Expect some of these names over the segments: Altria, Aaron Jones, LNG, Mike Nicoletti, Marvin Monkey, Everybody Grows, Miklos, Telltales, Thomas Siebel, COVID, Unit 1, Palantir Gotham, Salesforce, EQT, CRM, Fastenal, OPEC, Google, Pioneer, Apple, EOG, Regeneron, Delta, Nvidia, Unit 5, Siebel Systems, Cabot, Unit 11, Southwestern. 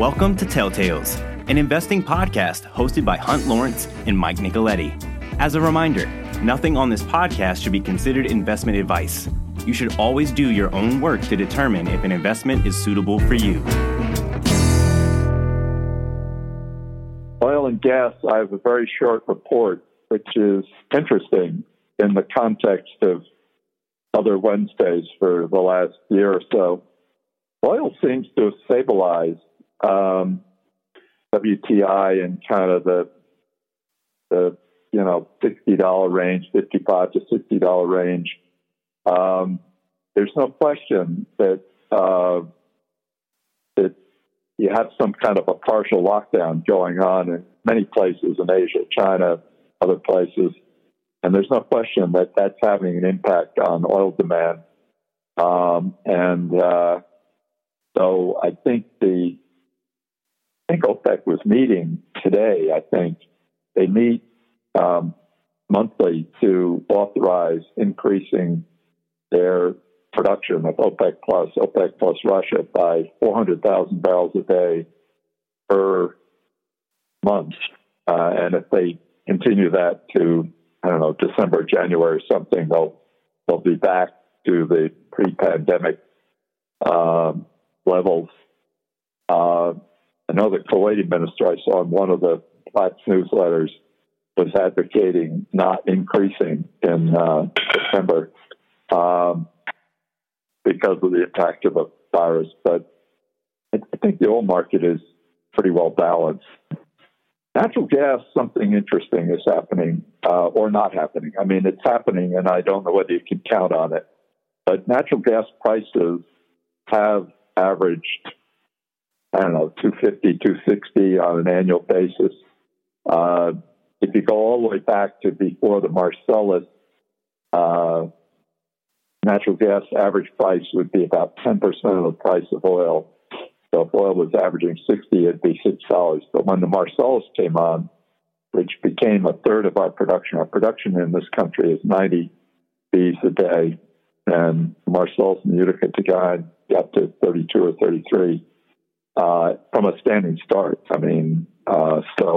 Welcome to Telltales, an investing podcast hosted by Hunt Lawrence and Mike Nicoletti. As a reminder, nothing on this podcast should be considered investment advice. You should always do your own work to determine if an investment is suitable for you. Oil and gas, I have a very short report, which is interesting in the context of other Wednesdays for the last year or so. Oil seems to have stabilized. WTI in kind of the $60 range, $55 to $60 range. There's no question that that you have some kind of a partial lockdown going on in many places in Asia, China, other places, and there's no question that that's having an impact on oil demand. So I think OPEC was meeting today. I think they meet monthly to authorize increasing their production of OPEC plus Russia by 400,000 barrels a day per month. And if they continue that to, December, January or something, they'll be back to the pre-pandemic levels. I know the Kuwaiti minister I saw in one of the Platts newsletters was advocating not increasing in September because of the impact of the virus. But I think the oil market is pretty well balanced. Natural gas, something interesting is happening or not happening. I mean, it's happening, and I don't know whether you can count on it. But natural gas prices have averaged, $250, $260 on an annual basis. If you go all the way back to before the Marcellus, natural gas average price would be about 10% of the price of oil. So if oil was averaging $60, it'd be $6. But when the Marcellus came on, which became a third of our production in this country is 90 Bcf a day. And Marcellus and Utica together got to 32 or 33 from a standing start. So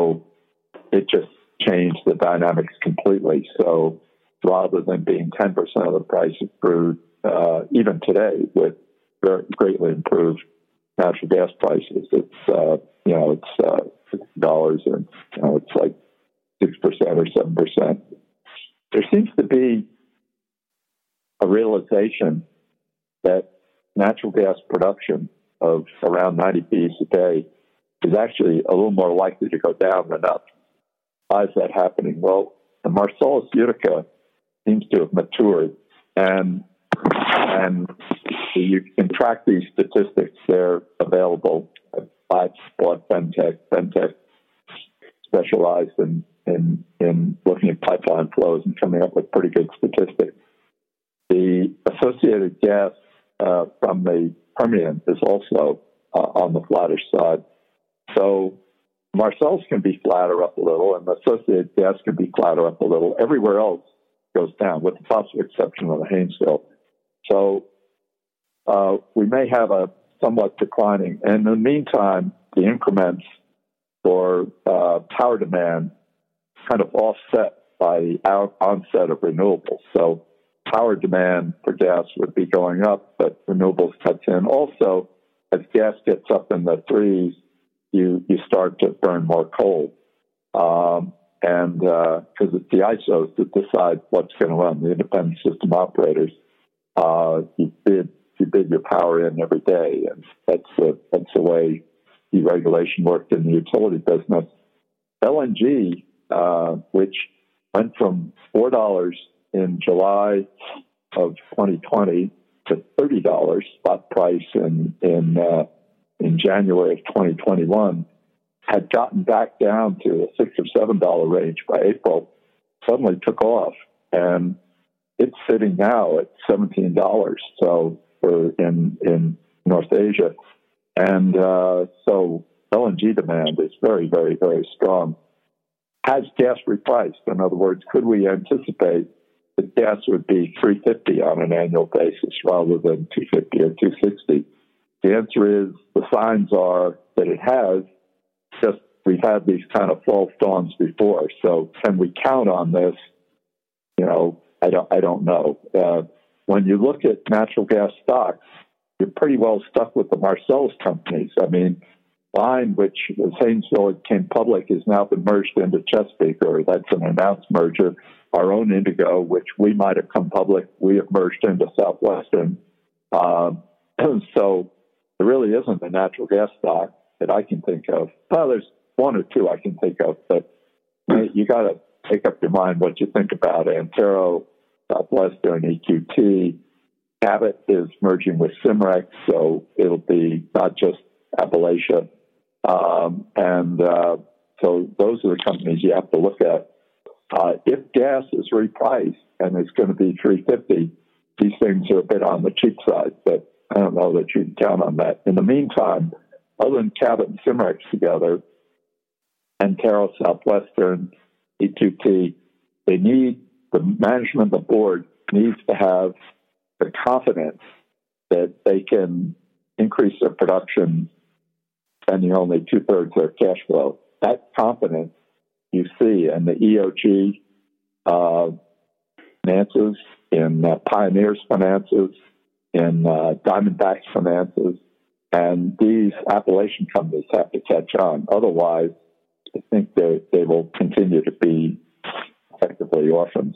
it just changed the dynamics completely. So rather than being 10% of the price of crude, even today with very greatly improved natural gas prices, it's $6 and it's like 6% or 7%. There seems to be a realization that natural gas production of around 90 Bcf a day is actually a little more likely to go down than up. Why is that happening? Well, the Marcellus Utica seems to have matured, and you can track these statistics. They're available at Platts, Femtech. Femtech specialized in looking at pipeline flows and coming up with pretty good statistics. The associated gas from the Permian is also on the flattish side. So Marcellus can be flat or up a little, and the associated gas can be flat or up a little. Everywhere else goes down, with the possible exception of the Haynesville. So we may have a somewhat declining. And in the meantime, the increments for power demand kind of offset by the onset of renewables. So power demand for gas would be going up, but renewables cuts in. Also, as gas gets up in the threes, you start to burn more coal. And because it's the ISOs that decide what's going to run, the independent system operators, you bid your power in every day. And that's the way deregulation worked in the utility business. LNG, which went from $4 in July of 2020 to $30 spot price in January of 2021, had gotten back down to a $6 or $7 range by April, suddenly took off. And it's sitting now at $17, so in North Asia. And so LNG demand is very, very, very strong. Has gas repriced? In other words, could we anticipate the gas would be $3.50 on an annual basis rather than $2.50 or $2.60. The answer is the signs are that it has, just we've had these kind of false dawns before. So can we count on this? You know, I don't know. When you look at natural gas stocks, you're pretty well stuck with the Marcellus companies. I mean, Line, which as Haynesville came public, has now been merged into Chesapeake, or that's an announced merger. Our own Indigo, which we might have come public, we have merged into Southwestern. So there really isn't a natural gas stock that I can think of. Well, there's one or two I can think of, but you got to make up your mind what you think about Antero, Southwestern, EQT. Cabot is merging with Cimarex, so it'll be not just Appalachia. So those are the companies you have to look at. If gas is repriced and it's going to be $3.50, these things are a bit on the cheap side, but I don't know that you can count on that. In the meantime, other than Cabot and Cimarex together, Antero, Southwestern, EQT, they need, the management of the board needs to have the confidence that they can increase their production spending only two-thirds of their cash flow. That confidence you see in the EOG finances, in Pioneer's finances, in Diamondback's finances, and these Appalachian companies have to catch on. Otherwise, I think they will continue to be effectively orphans.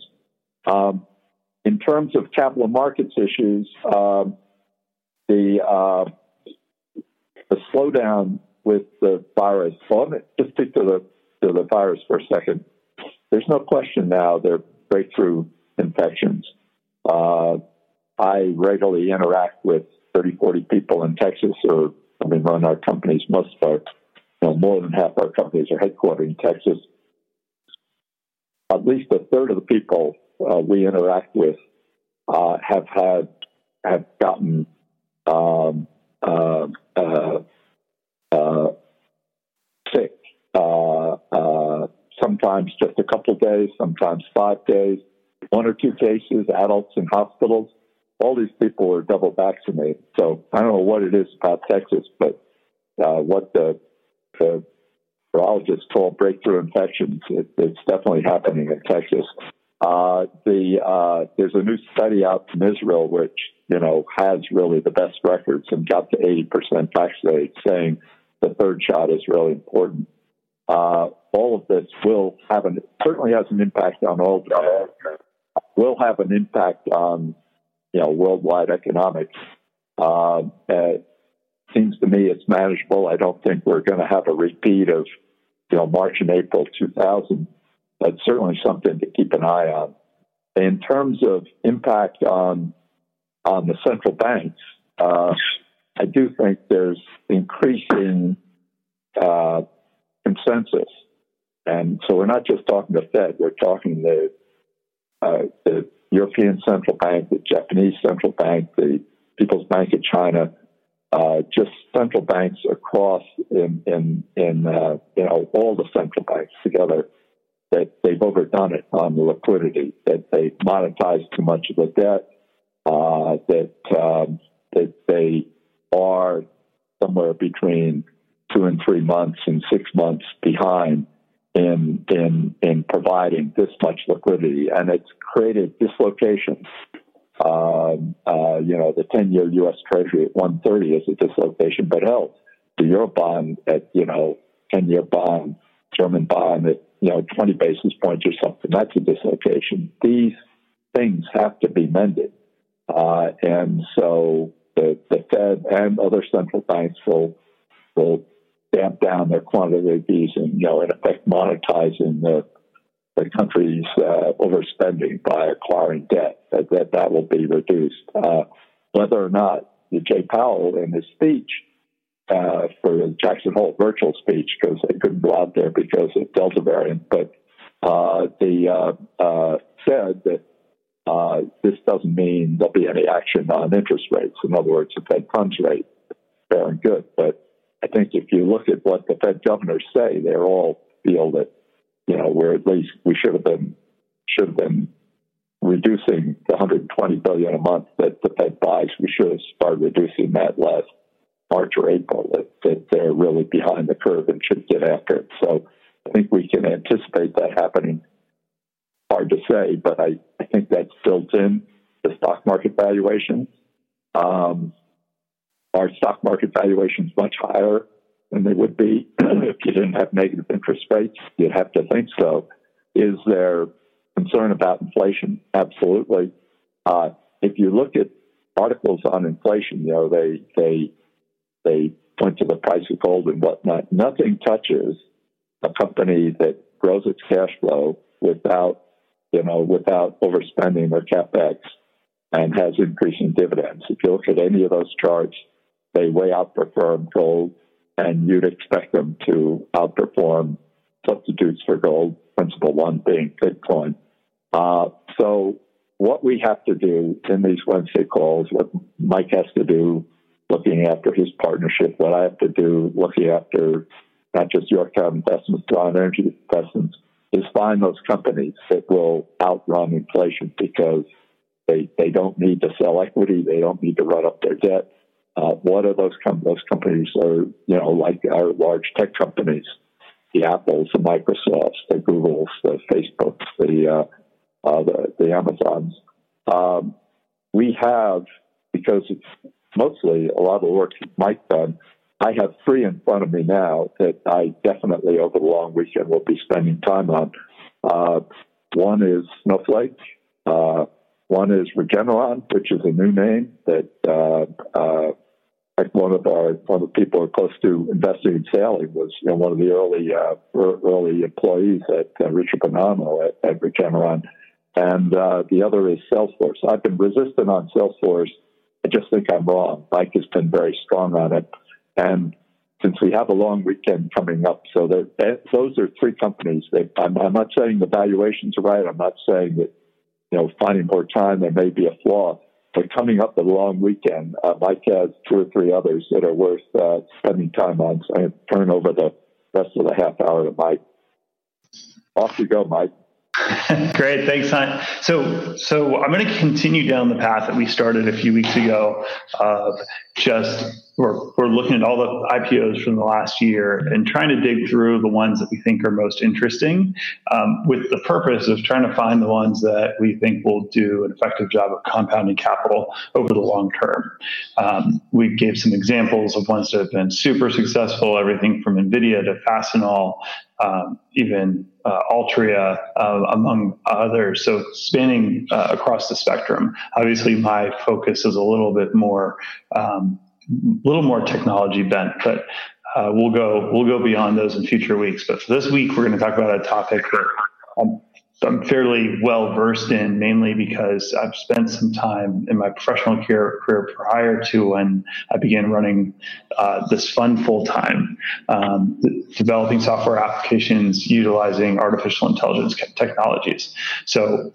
In terms of capital markets issues, the slowdown with the virus, well, just stick to the virus for a second. There's no question now there are breakthrough infections. I regularly interact with 30, 40 people in Texas, or I mean, run our companies, most of our, you know, more than half our companies are headquartered in Texas. At least a third of the people we interact with have gotten sick. Sometimes just a couple of days, sometimes 5 days. One or two cases, adults in hospitals. All these people were double vaccinated. So I don't know what it is about Texas, but what the virologists call breakthrough infections, it's definitely happening in Texas. There's a new study out from Israel, which, you know, has really the best records and got to 80% vaccinated, saying the third shot is really important. All of this will have an impact on, you know, worldwide economics. It seems to me it's manageable. I don't think we're going to have a repeat of, you know, March and April 2000. That's certainly something to keep an eye on. In terms of impact on the central banks, I do think there's increasing consensus. And so we're not just talking the Fed, we're talking the European Central Bank, the Japanese Central Bank, the People's Bank of China, just central banks across in you know, all the central banks together, that they've overdone it on the liquidity, that they monetized too much of the debt, that they are somewhere between 2 and 3 months and 6 months behind in providing this much liquidity. And it's created dislocations. You know, the 10-year U.S. Treasury at 130 is a dislocation, but hell, the Eurobond at, you know, 10-year bond, German bond at, you know, 20 basis points or something. That's a dislocation. These things have to be mended. And so the Fed and other central banks will damp down their quantitative easing and, you know, in effect monetizing the country's overspending by acquiring debt. That will be reduced. Whether or not Jay Powell in his speech, for the Jackson Hole virtual speech, because they couldn't go out there because of Delta variant, but said that this doesn't mean there'll be any action on interest rates. In other words, the Fed funds rate, fair and good. But I think if you look at what the Fed governors say, they all feel that, you know, we're at least we should have been reducing the $120 billion a month that the Fed buys. We should have started reducing that less. March or April that they're really behind the curve and should get after it. So I think we can anticipate that happening. Hard to say, but I think that's built in the stock market valuations. Our stock market valuation is much higher than they would be if you didn't have negative interest rates. You'd have to think so. Is there concern about inflation? Absolutely. If you look at articles on inflation, you know, they point to the price of gold and whatnot. Nothing touches a company that grows its cash flow without overspending their CapEx and has increasing dividends. If you look at any of those charts, they way outperform gold, and you'd expect them to outperform substitutes for gold, principal one being Bitcoin. So what we have to do in these Wednesday calls, what Mike has to do looking after his partnership, what I have to do looking after not just Yorktown Investments, Toronto Energy Investments, is find those companies that will outrun inflation because they don't need to sell equity. They don't need to run up their debt. What are those companies are, you know, like our large tech companies, the Apples, the Microsofts, the Googles, the Facebooks, the Amazons. We have, because it's mostly a lot of work Mike done, I have three in front of me now that I definitely over the long weekend will be spending time on. One is Snowflake. One is Regeneron, which is a new name that like one of the people who are close to investing in sailing was, you know, one of the early employees at Richard Bonanno at Regeneron, and the other is Salesforce. I've been resistant on Salesforce. I just think I'm wrong. Mike has been very strong on it, and since we have a long weekend coming up, so those are three companies. I'm not saying the valuations are right. I'm not saying that, you know, finding more time, there may be a flaw. But coming up the long weekend, Mike has two or three others that are worth spending time on. So I'm going to turn over the rest of the half hour to Mike. Off you go, Mike. Great. Thanks, Hunt. So I'm going to continue down the path that we started a few weeks ago of we're looking at all the IPOs from the last year and trying to dig through the ones that we think are most interesting, with the purpose of trying to find the ones that we think will do an effective job of compounding capital over the long term. We gave some examples of ones that have been super successful, everything from NVIDIA to Fastenal, even Altria, among others. So spanning across the spectrum. Obviously, my focus is a little more technology bent, but we'll go beyond those in future weeks. But for this week, we're going to talk about a topic that I'm fairly well versed in, mainly because I've spent some time in my professional career prior to when I began running this fund full time, developing software applications utilizing artificial intelligence technologies. So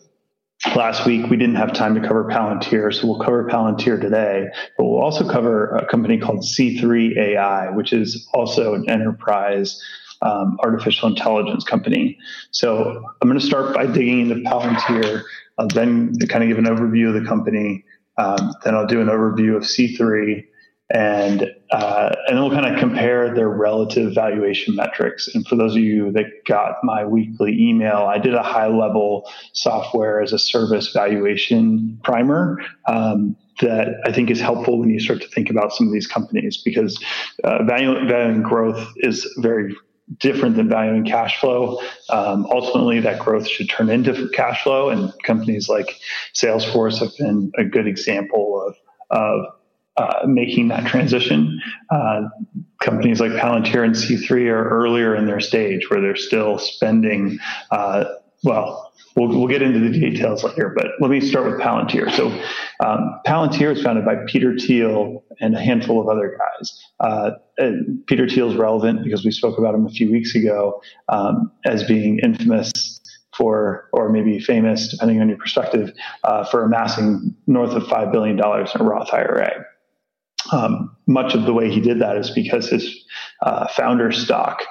last week, we didn't have time to cover Palantir, so we'll cover Palantir today, but we'll also cover a company called C3 AI, which is also an enterprise artificial intelligence company. So I'm going to start by digging into Palantir, then kind of give an overview of the company, then I'll do an overview of C3, and then we'll kind of compare their relative valuation metrics. And for those of you that got my weekly email, I did a high-level software as a service valuation primer that I think is helpful when you start to think about some of these companies, because valuing growth is very different than valuing cash flow. Ultimately, that growth should turn into cash flow, and companies like Salesforce have been a good example of making that transition. Companies like Palantir and C3 are earlier in their stage where they're still spending. We'll get into the details later, but let me start with Palantir. So Palantir was founded by Peter Thiel and a handful of other guys. Peter Thiel is relevant because we spoke about him a few weeks ago as being infamous for, or maybe famous, depending on your perspective, for amassing north of $5 billion in a Roth IRA. Much of the way he did that is because his founder stock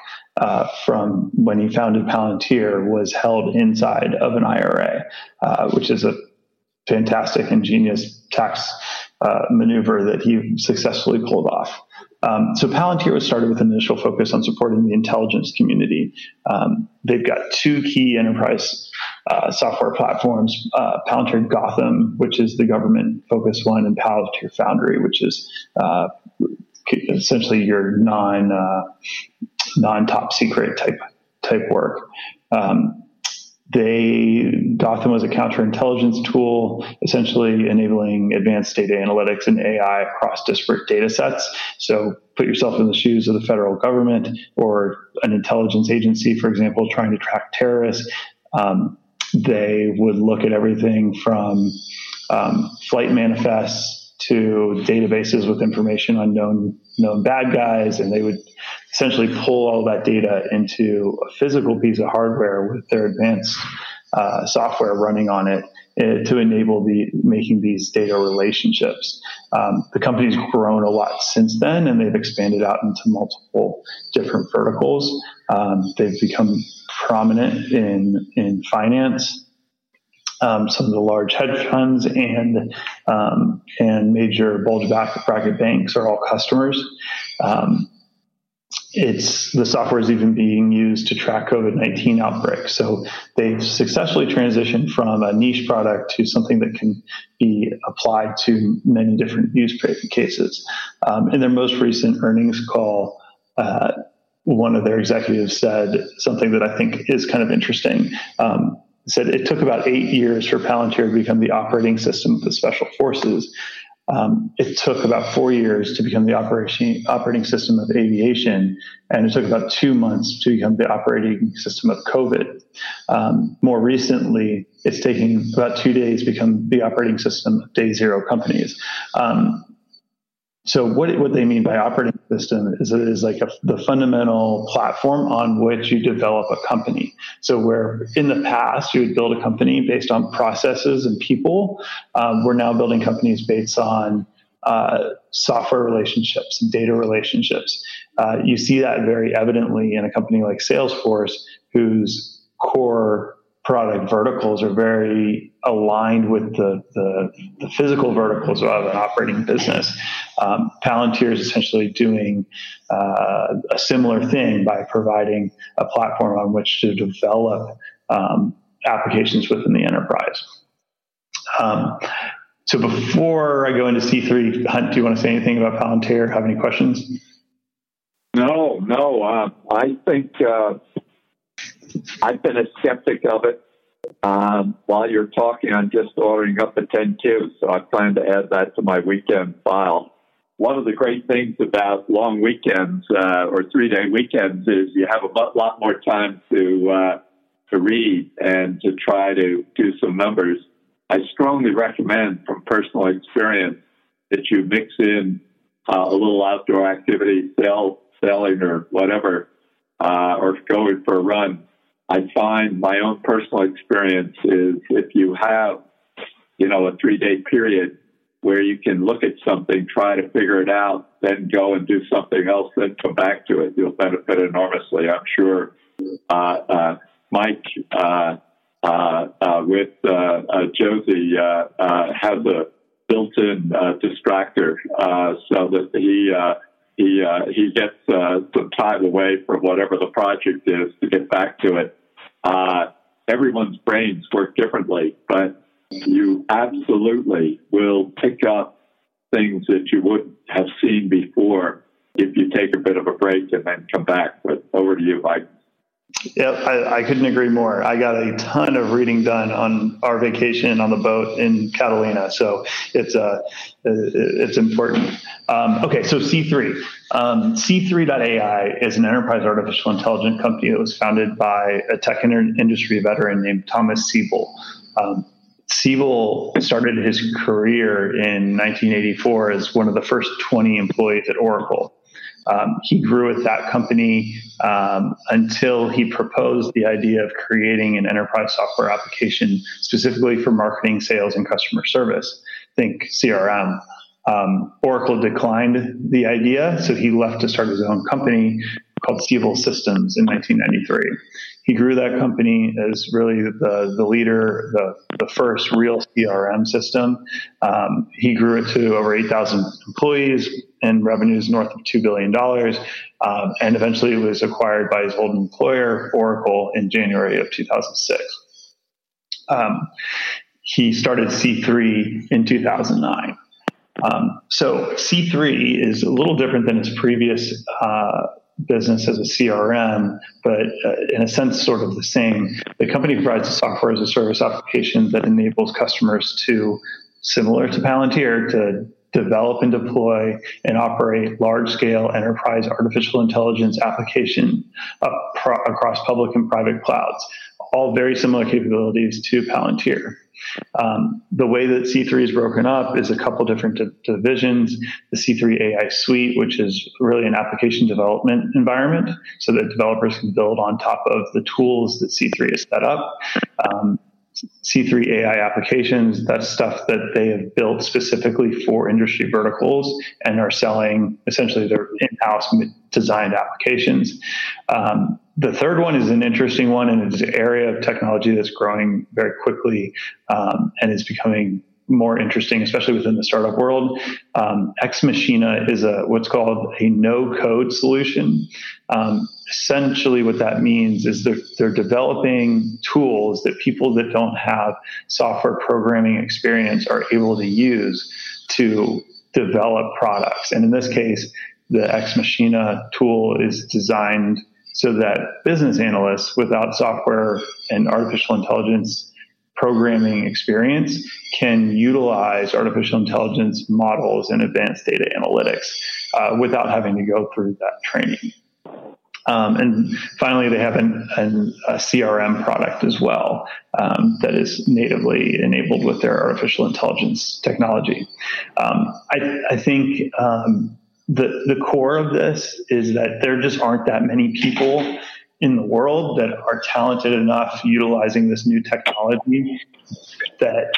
from when he founded Palantir was held inside of an IRA, which is a fantastic, ingenious tax maneuver that he successfully pulled off. So Palantir was started with an initial focus on supporting the intelligence community. They've got two key enterprise software platforms, Palantir Gotham, which is the government-focused one, and Palantir Foundry, which is essentially your non-top secret type work. Gotham was a counterintelligence tool, essentially enabling advanced data analytics and AI across disparate data sets. So put yourself in the shoes of the federal government or an intelligence agency, for example, trying to track terrorists. They would look at everything from flight manifests to databases with information on known bad guys, and they would essentially pull all that data into a physical piece of hardware with their advanced software running on it to enable making these data relationships. The company's grown a lot since then, and they've expanded out into multiple different verticals. They've become prominent in finance. Some of the large hedge funds and major bulge bracket banks are all customers. The software is even being used to track COVID-19 outbreaks. So they've successfully transitioned from a niche product to something that can be applied to many different use cases. In their most recent earnings call, one of their executives said something that I think is kind of interesting. Said it took about 8 years for Palantir to become the operating system of the Special Forces. It took about 4 years to become the operating system of aviation, and it took about 2 months to become the operating system of COVID. More recently, it's taking about 2 days to become the operating system of day zero companies. So what they mean by operating system is it is like the fundamental platform on which you develop a company. So where in the past you would build a company based on processes and people, we're now building companies based on software relationships and data relationships. You see that very evidently in a company like Salesforce, whose core product verticals are very aligned with the physical verticals of an operating business. Palantir is essentially doing a similar thing by providing a platform on which to develop applications within the enterprise. So before I go into C3, Hunt, do you want to say anything about Palantir? Have any questions? No. I think... I've been a skeptic of it. While you're talking, I'm just ordering up a 10Q, so I plan to add that to my weekend file. One of the great things about long weekends or three-day weekends is you have a lot more time to read and to try to do some numbers. I strongly recommend, from personal experience, that you mix in a little outdoor activity, sailing or whatever, or going for a run. I find my own personal experience is if you have, a 3-day period where you can look at something, try to figure it out, then go and do something else, then come back to it, you'll benefit enormously. I'm sure Mike with Josie has a built-in distractor so that he gets some time away from whatever the project is to get back to it. Everyone's brains work differently, but you absolutely will pick up things that you wouldn't have seen before if you take a bit of a break and then come back. But over to you, Mike. Yeah, I couldn't agree more. I got a ton of reading done on our vacation on the boat in Catalina, so it's important. Okay, so C3. C3.ai is an enterprise artificial intelligence company that was founded by a tech industry veteran named Thomas Siebel. Siebel started his career in 1984 as one of the first 20 employees at Oracle. He grew with that company until he proposed the idea of creating an enterprise software application specifically for marketing, sales, and customer service. Think CRM. Oracle declined the idea, so he left to start his own company, called Siebel Systems in 1993. He grew that company as really the leader, the first real CRM system. He grew it to over 8,000 employees and revenues north of $2 billion. And eventually it was acquired by his old employer, Oracle, in January of 2006. He started C3 in 2009. So C3 is a little different than his previous business as a CRM, but in a sense, sort of the same. The company provides a software as a service application that enables customers to, similar to Palantir, to develop and deploy and operate large-scale enterprise artificial intelligence application across public and private clouds. All very similar capabilities to Palantir. The way that C3 is broken up is a couple different divisions. The C3 AI suite, which is really an application development environment so that developers can build on top of the tools that C3 has set up. C3 AI applications, that's stuff that they have built specifically for industry verticals and are selling essentially their in-house designed applications. The third one is an interesting one, and it's an area of technology that's growing very quickly and is becoming more interesting, especially within the startup world. Ex Machina is what's called a no-code solution. Essentially what that means is they're developing tools that people that don't have software programming experience are able to use to develop products. And in this case, the Ex Machina tool is designed so that business analysts without software and artificial intelligence programming experience can utilize artificial intelligence models and advanced data analytics without having to go through that training. And finally, they have a CRM product as well that is natively enabled with their artificial intelligence technology. I think the core of this is that there just aren't that many people in the world that are talented enough utilizing this new technology that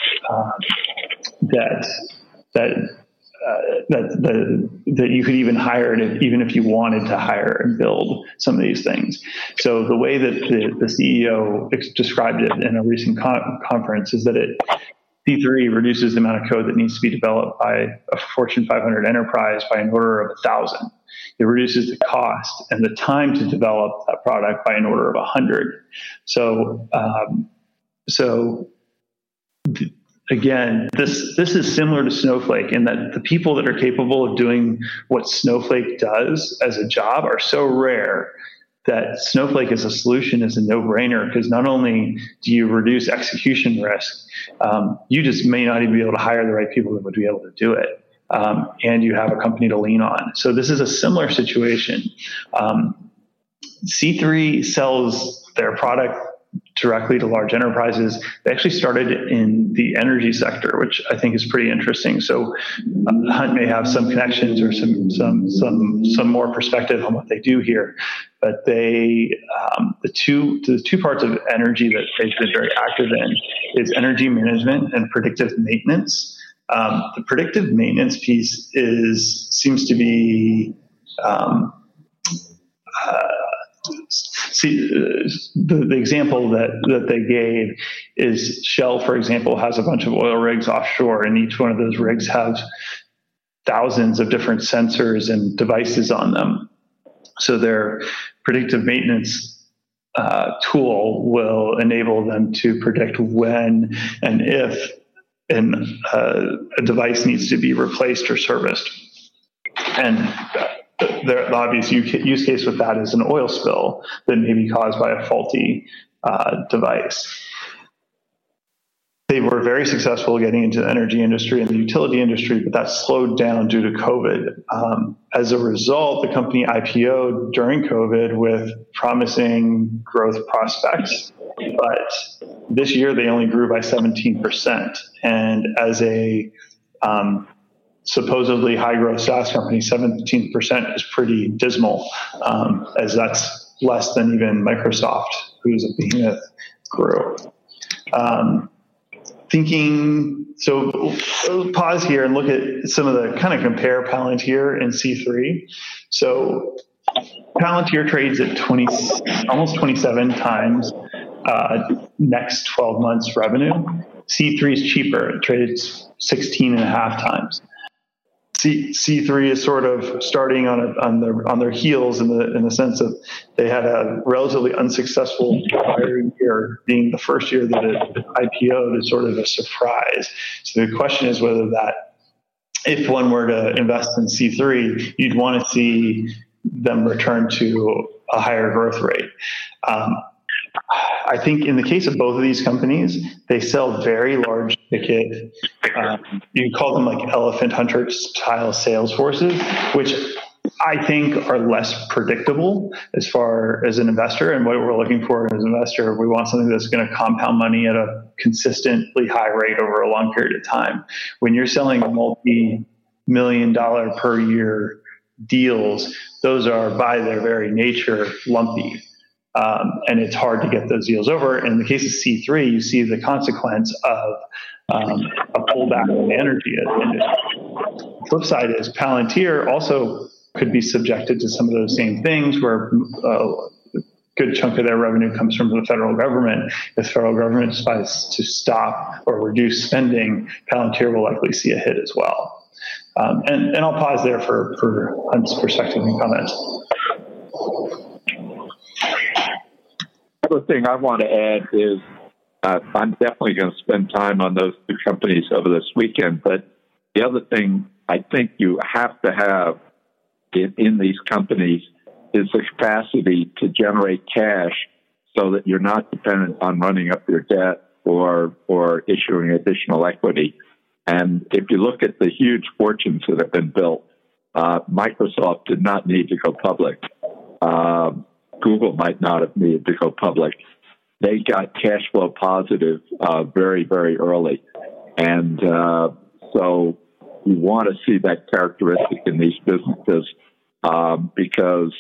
you could even hire it, even if you wanted to hire and build some of these things. So the way that the CEO described it in a recent conference is that C3 reduces the amount of code that needs to be developed by a Fortune 500 enterprise by an order of 1,000. It reduces the cost and the time to develop that product by an order of 100. Again, this is similar to Snowflake in that the people that are capable of doing what Snowflake does as a job are so rare that Snowflake as a solution is a no-brainer, because not only do you reduce execution risk, you just may not even be able to hire the right people that would be able to do it. And you have a company to lean on. So this is a similar situation. C3 sells their product directly to large enterprises. They actually started in the energy sector, which I think is pretty interesting. So Hunt may have some connections or some more perspective on what they do here. But they the two parts of energy that they've been very active in is energy management and predictive maintenance. The predictive maintenance piece seems to be the example that they gave is Shell, for example, has a bunch of oil rigs offshore, and each one of those rigs have thousands of different sensors and devices on them. So their predictive maintenance tool will enable them to predict when and if a device needs to be replaced or serviced. And the obvious use case with that is an oil spill that may be caused by a faulty device. They were very successful getting into the energy industry and the utility industry, but that slowed down due to COVID. As a result, the company IPO'd during COVID with promising growth prospects. But this year, they only grew by 17%. And as a supposedly high-growth SaaS company, 17% is pretty dismal, as that's less than even Microsoft, who's a behemoth, grew. So pause here and look at some of compare Palantir and C3. So Palantir trades at almost 27 times next 12 months revenue. C3 is cheaper. It trades 16 and a half times. C3 is sort of starting on their heels in the sense that they had a relatively unsuccessful prior year, being the first year that it IPO'd, is sort of a surprise. So the question is whether that, if one were to invest in C3, you'd want to see them return to a higher growth rate. I think in the case of both of these companies, they sell very large ticket. You can call them like elephant hunter style sales forces, which I think are less predictable as far as an investor. And what we're looking for as an investor, we want something that's going to compound money at a consistently high rate over a long period of time. When you're selling multi-million-dollar per year deals, those are by their very nature lumpy. And it's hard to get those deals over. And in the case of C3, you see the consequence of a pullback in the energy industry. The flip side is Palantir also could be subjected to some of those same things, where a good chunk of their revenue comes from the federal government. If the federal government decides to stop or reduce spending, Palantir will likely see a hit as well. And I'll pause there for Hunt's perspective and comments. Another thing I want to add is I'm definitely going to spend time on those two companies over this weekend, but the other thing I think you have to have in these companies is the capacity to generate cash so that you're not dependent on running up your debt or issuing additional equity. And if you look at the huge fortunes that have been built, Microsoft did not need to go public. Google might not have needed to go public. They got cash flow positive very, very early. And so you want to see that characteristic in these businesses because,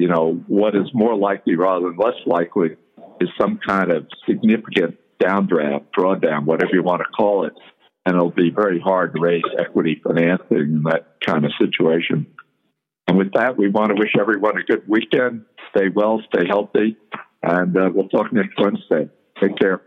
you know, what is more likely rather than less likely is some kind of significant downdraft, drawdown, whatever you want to call it. And it'll be very hard to raise equity financing in that kind of situation. And with that, we want to wish everyone a good weekend. Stay well, stay healthy, and we'll talk next Wednesday. Take care.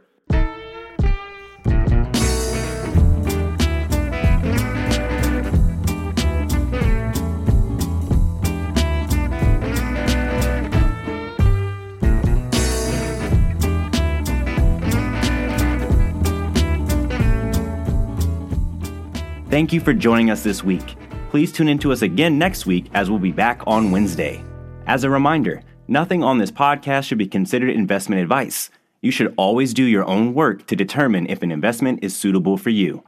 Thank you for joining us this week. Please tune in to us again next week as we'll be back on Wednesday. As a reminder, nothing on this podcast should be considered investment advice. You should always do your own work to determine if an investment is suitable for you.